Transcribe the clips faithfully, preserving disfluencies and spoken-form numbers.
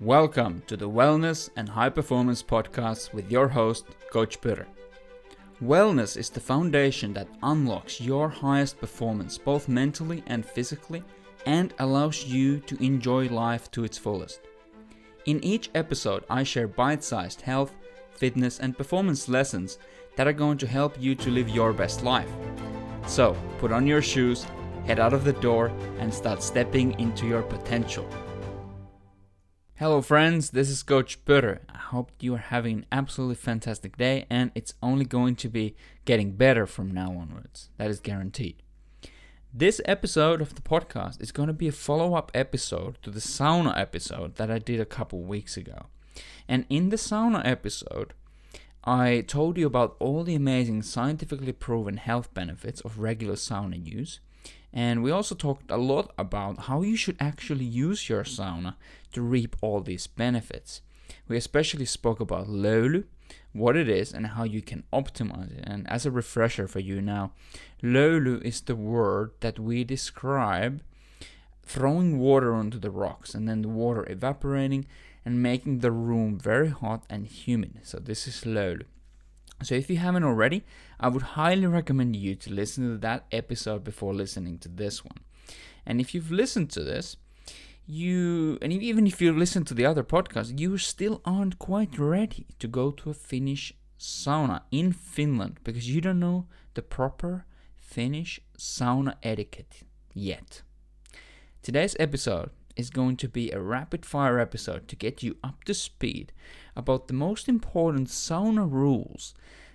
Welcome to the Wellness and High Performance Podcast with your host, Coach Pöter. Wellness is the foundation that unlocks your highest performance, both mentally and physically, and allows you to enjoy life to its fullest. In each episode, I share bite-sized health, fitness, and performance lessons that are going to help you to live your best life. So, put on your shoes, head out of the door, and start stepping into your potential. Hello friends, this is Coach Pöter. I hope you are having an absolutely fantastic day, and it's only going to be getting better from now onwards. That is guaranteed. This episode of the podcast is going to be a follow-up episode to the sauna episode that I did a couple weeks ago. And in the sauna episode, I told you about all the amazing scientifically proven health benefits of regular sauna use. And we also talked a lot about how you should actually use your sauna to reap all these benefits. We especially spoke about löyly, what it is and how you can optimize it. And as a refresher for you now, löyly is the word that we describe throwing water onto the rocks and then the water evaporating and making the room very hot and humid. So this is löyly. So if you haven't already, I would highly recommend you to listen to that episode before listening to this one. And if you've listened to this, you and even if you listen to the other podcast, you still aren't quite ready to go to a Finnish sauna in Finland because you don't know the proper Finnish sauna etiquette yet. Today's episode is going to be a rapid-fire episode to get you up to speed about the most important sauna rules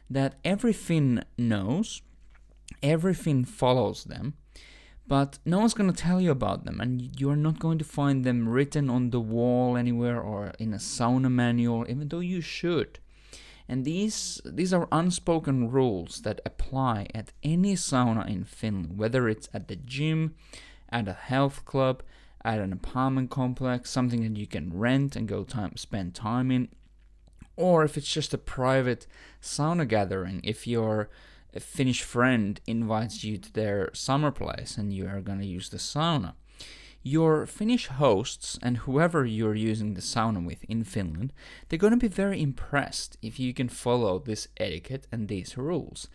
that every Finn knows, every Finn follows them, but no one's going to tell you about them, and you're not going to find them written on the wall anywhere or in a sauna manual, even though you should. And these these are unspoken rules that apply at any sauna in Finland, whether it's at the gym, at a health club, at an apartment complex, something that you can rent and go time spend time in, or if it's just a private sauna gathering, if your Finnish friend invites you to their summer place and you are going to use the sauna. Your Finnish hosts and whoever you're using the sauna with in Finland, they're going to be very impressed if you can follow this etiquette and these rules.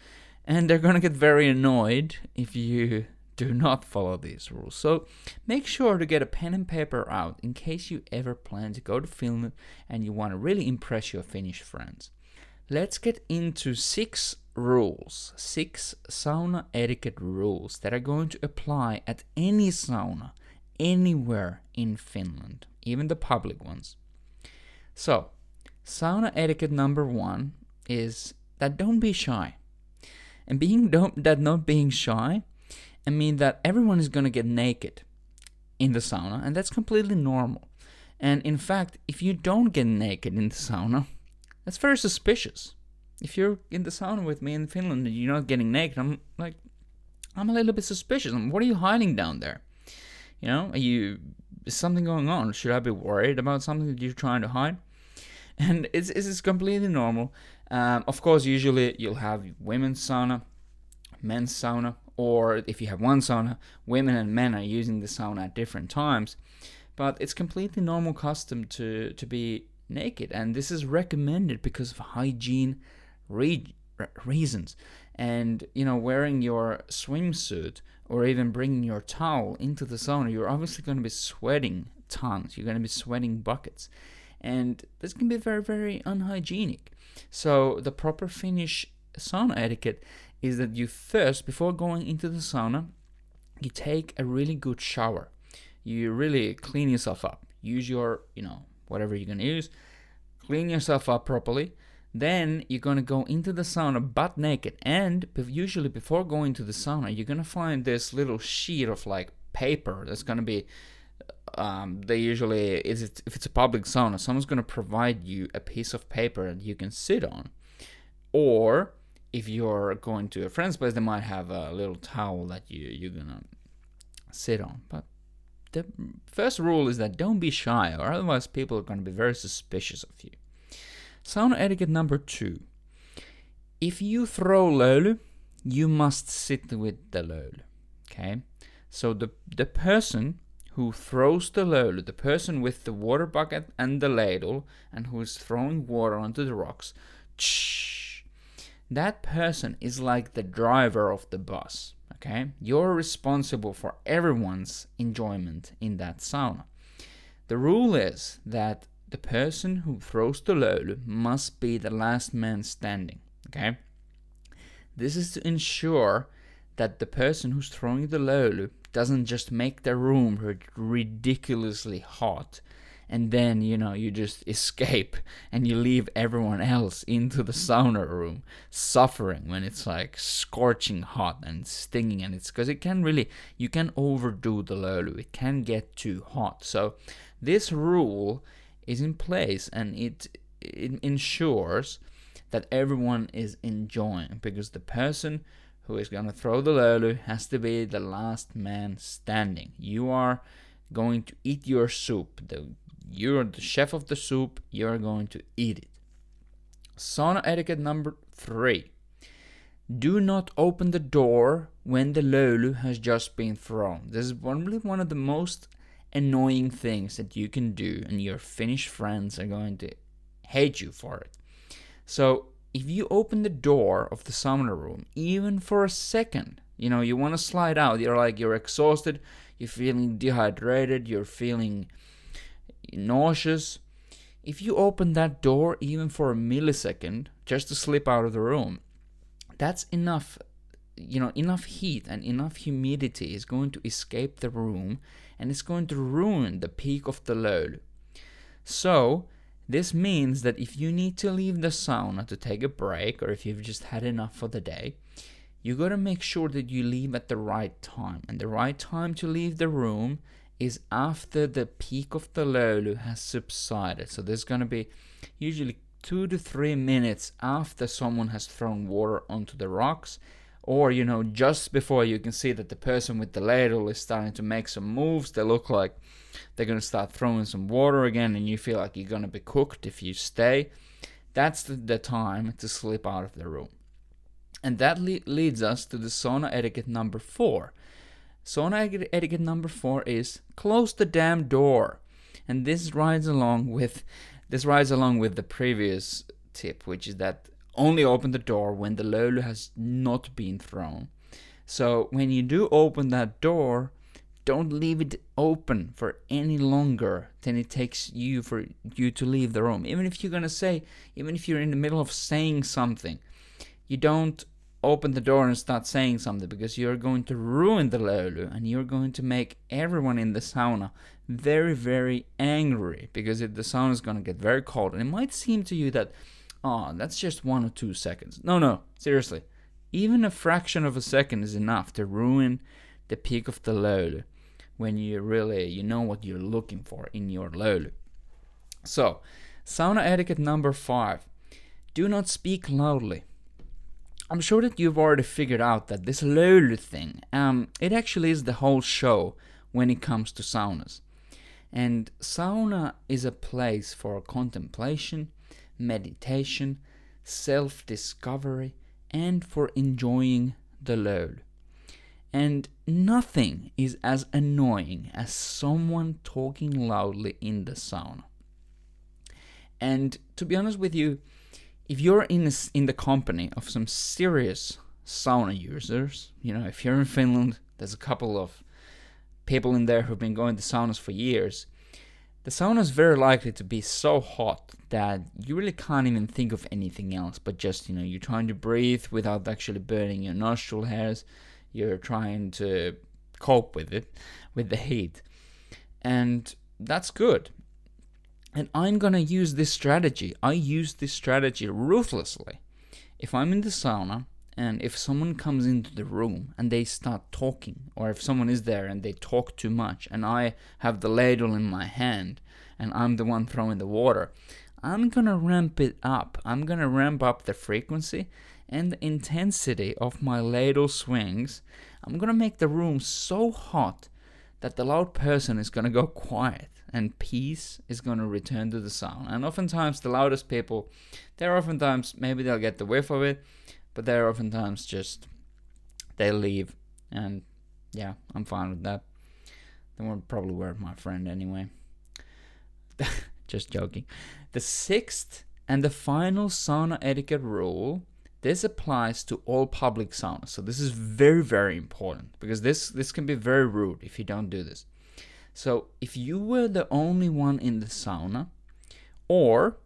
And they're going to get very annoyed if you do not follow these rules. So make sure to get a pen and paper out in case you ever plan to go to Finland and you want to really impress your Finnish friends. Let's get into six rules, six sauna etiquette rules that are going to apply at any sauna, anywhere in Finland, even the public ones. So, sauna etiquette number one is that don't be shy. And being don't, that not being shy, I mean that everyone is going to get naked in the sauna, and that's completely normal. And in fact, if you don't get naked in the sauna, that's very suspicious. If you're in the sauna with me in Finland and you're not getting naked, I'm like, I'm a little bit suspicious. What are you hiding down there? You know, are you, is something going on? Should I be worried about something that you're trying to hide? And it's, it's completely normal. Um, of course, usually you'll have women's sauna, men's sauna, or if you have one sauna, women and men are using the sauna at different times. But it's completely normal custom to, to be naked, and this is recommended because of hygiene re- reasons. And, you know, wearing your swimsuit or even bringing your towel into the sauna, you're obviously going to be sweating tons, you're going to be sweating buckets. And this can be very, very unhygienic. So the proper Finnish sauna etiquette is that you first, before going into the sauna, you take a really good shower. You really clean yourself up. Use your, you know, whatever you're going to use. Clean yourself up properly. Then you're going to go into the sauna butt naked. And usually before going to the sauna, you're going to find this little sheet of like paper that's going to be, um, they usually, if it's a public sauna, someone's going to provide you a piece of paper that you can sit on. Or if you're going to a friend's place, they might have a little towel that you, you're gonna sit on. But the first rule is that don't be shy, or otherwise people are going to be very suspicious of you. Sauna etiquette number two. If you throw löyly, you must sit with the löyly. Okay? So the the person who throws the löyly, the person with the water bucket and the ladle, and who is throwing water onto the rocks, tsh, that person is like the driver of the bus, okay? You're responsible for everyone's enjoyment in that sauna. The rule is that the person who throws the löyly must be the last man standing, okay? This is to ensure that the person who's throwing the löyly doesn't just make the room ridiculously hot and then, you know, you just escape and you leave everyone else into the sauna room suffering when it's like scorching hot and stinging, and it's because it can really, you can overdo the löyly, it can get too hot. So this rule is in place, and it, it ensures that everyone is enjoying, because the person who is going to throw the löyly has to be the last man standing. You are going to eat your soup. The, you're the chef of the soup. You're going to eat it. Sauna etiquette number three. Do not open the door when the löyly has just been thrown. This is probably one of the most annoying things that you can do, and your Finnish friends are going to hate you for it. So, if you open the door of the sauna room, even for a second, you know, you want to slide out, you're like, you're exhausted, you're feeling dehydrated, you're feeling nauseous. If you open that door even for a millisecond, just to slip out of the room, that's enough, you know, enough heat and enough humidity is going to escape the room, and it's going to ruin the peak of the löyly. So, this means that if you need to leave the sauna to take a break, or if you've just had enough for the day, you got to make sure that you leave at the right time. And the right time to leave the room is after the peak of the löyly has subsided. So there's going to be usually two to three minutes after someone has thrown water onto the rocks, or, you know, just before you can see that the person with the ladle is starting to make some moves. They look like they're going to start throwing some water again, and you feel like you're going to be cooked if you stay. That's the, the time to slip out of the room. And that le- leads us to the sauna etiquette number four. Sauna etiquette number four is close the damn door. And this rides along with, this rides along with the previous tip, which is that only open the door when the löyly has not been thrown. So when you do open that door, don't leave it open for any longer than it takes you for you to leave the room. Even if you're going to say, even if you're in the middle of saying something, you don't open the door and start saying something, because you're going to ruin the löyly, and you're going to make everyone in the sauna very, very angry, because it, the sauna is going to get very cold. And it might seem to you that, oh, that's just one or two seconds. No, no, seriously. Even a fraction of a second is enough to ruin the peak of the löyly, when you really, you know what you're looking for in your löyly. So, sauna etiquette number five. Do not speak loudly. I'm sure that you've already figured out that this löyly thing, um, it actually is the whole show when it comes to saunas. And sauna is a place for contemplation, meditation, self-discovery, and for enjoying the löyly. And nothing is as annoying as someone talking loudly in the sauna. And to be honest with you, if you're in a, in the company of some serious sauna users, you know, if you're in Finland, there's a couple of people in there who've been going to saunas for years. The sauna is very likely to be so hot that you really can't even think of anything else, but just, you know, you're trying to breathe without actually burning your nostril hairs. You're trying to cope with it, with the heat. And that's good. And I'm going to use this strategy. I use this strategy ruthlessly. If I'm in the sauna, and if someone comes into the room and they start talking, or if someone is there and they talk too much, and I have the ladle in my hand and I'm the one throwing the water, I'm going to ramp it up. I'm going to ramp up the frequency and the intensity of my ladle swings. I'm going to make the room so hot that the loud person is going to go quiet, and peace is going to return to the sauna. And oftentimes the loudest people, they're oftentimes, maybe they'll get the whiff of it, but they're oftentimes just, they leave, and yeah, I'm fine with that. They weren't probably were my friend anyway. Just joking. The sixth and the final sauna etiquette rule. This applies to all public saunas. So this is very, very important, because this, this can be very rude if you don't do this. So if you were the only one in the sauna, or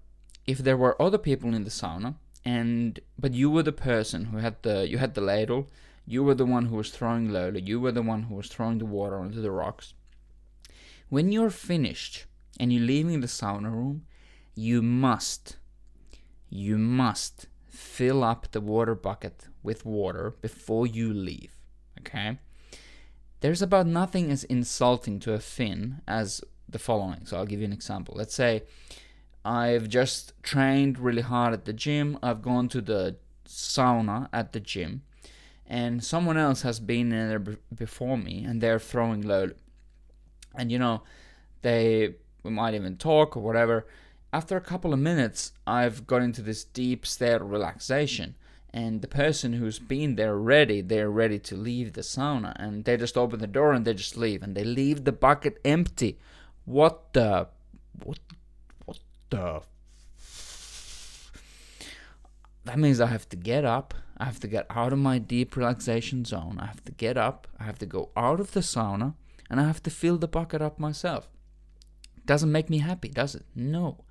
if there were other people in the sauna, and but you were the person who had the you had the ladle, you were the one who was throwing löyly, you were the one who was throwing the water onto the rocks. When you're finished and you're leaving the sauna room, you must, you must fill up the water bucket with water before you leave, okay? There's about nothing as insulting to a Finn as the following. So I'll give you an example. Let's say I've just trained really hard at the gym. I've gone to the sauna at the gym, and someone else has been in there b- before me, and they're throwing löyly. And, you know, they we might even talk or whatever. After a couple of minutes, I've got into this deep state of relaxation, and the person who's been there ready, they're ready to leave the sauna, and they just open the door and they just leave, and they leave the bucket empty. What the... What What the... That means I have to get up, I have to get out of my deep relaxation zone, I have to get up, I have to go out of the sauna, and I have to fill the bucket up myself. Doesn't make me happy, does it? No,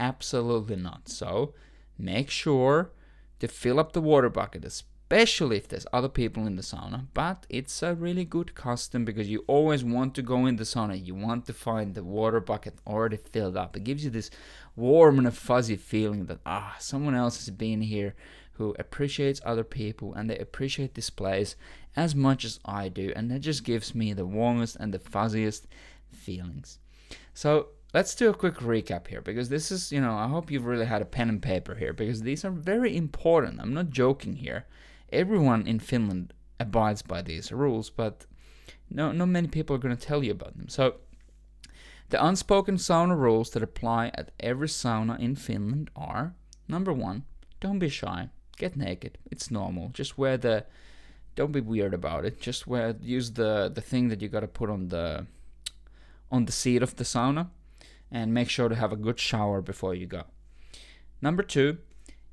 absolutely not. So make sure to fill up the water bucket, especially if there's other people in the sauna. But it's a really good custom, because you always want to go in the sauna. You want to find the water bucket already filled up. It gives you this warm and a fuzzy feeling that, ah, someone else has been here who appreciates other people, and they appreciate this place as much as I do. And that just gives me the warmest and the fuzziest feelings. So let's do a quick recap here, because this is, you know, I hope you've really had a pen and paper here, because these are very important. I'm not joking here. Everyone in Finland abides by these rules, but no, not many people are going to tell you about them. So the unspoken sauna rules that apply at every sauna in Finland are, number one, don't be shy. Get naked. It's normal. Just wear the, don't be weird about it. Just wear, use the, the thing that you got to put on the... on the seat of the sauna, and make sure to have a good shower before you go. Number two,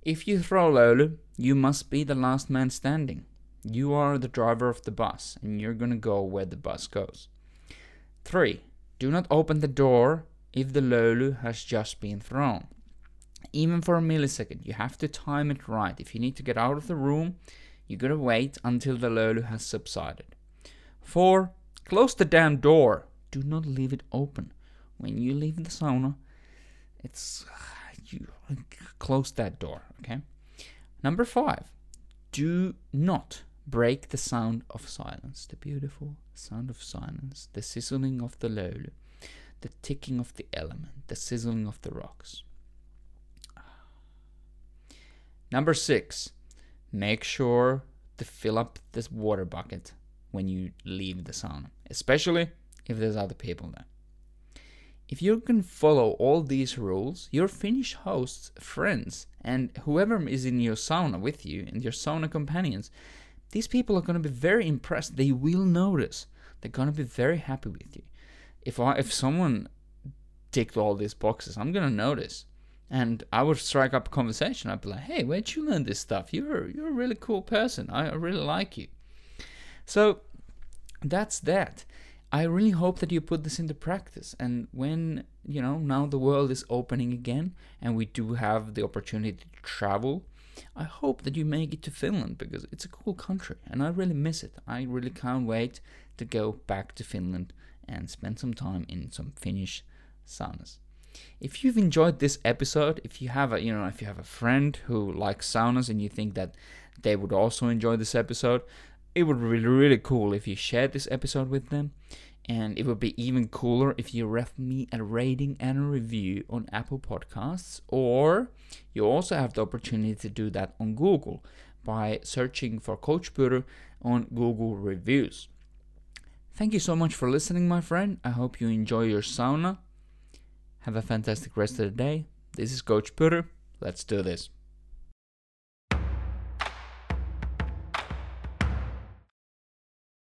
if you throw löyly, you must be the last man standing. You are the driver of the bus, and you're gonna go where the bus goes. Three, do not open the door if the löyly has just been thrown. Even for a millisecond, you have to time it right. If you need to get out of the room, you gotta wait until the löyly has subsided. Four, close the damn door. Do not leave it open. When you leave the sauna, it's you close that door, okay? Number five, do not break the sound of silence. The beautiful sound of silence, the sizzling of the löyly, the ticking of the element, the sizzling of the rocks. Number six, make sure to fill up this water bucket when you leave the sauna, especially if there's other people there. If you can follow all these rules, your Finnish hosts, friends, and whoever is in your sauna with you, and your sauna companions, these people are going to be very impressed. They will notice. They're going to be very happy with you. If I, if someone ticked all these boxes, I'm going to notice. And I would strike up a conversation. I'd be like, hey, where'd you learn this stuff? You're, you're a really cool person. I really like you. So that's that. I really hope that you put this into practice, and when, you know, now the world is opening again and we do have the opportunity to travel, I hope that you make it to Finland, because it's a cool country and I really miss it. I really can't wait to go back to Finland and spend some time in some Finnish saunas. If you've enjoyed this episode, if you have a, you know, if you have a friend who likes saunas and you think that they would also enjoy this episode, it would be really, really cool if you shared this episode with them. And it would be even cooler if you left me a rating and a review on Apple Podcasts. Or you also have the opportunity to do that on Google by searching for Coach Pöter on Google Reviews. Thank you so much for listening, my friend. I hope you enjoy your sauna. Have a fantastic rest of the day. This is Coach Pöter. Let's do this.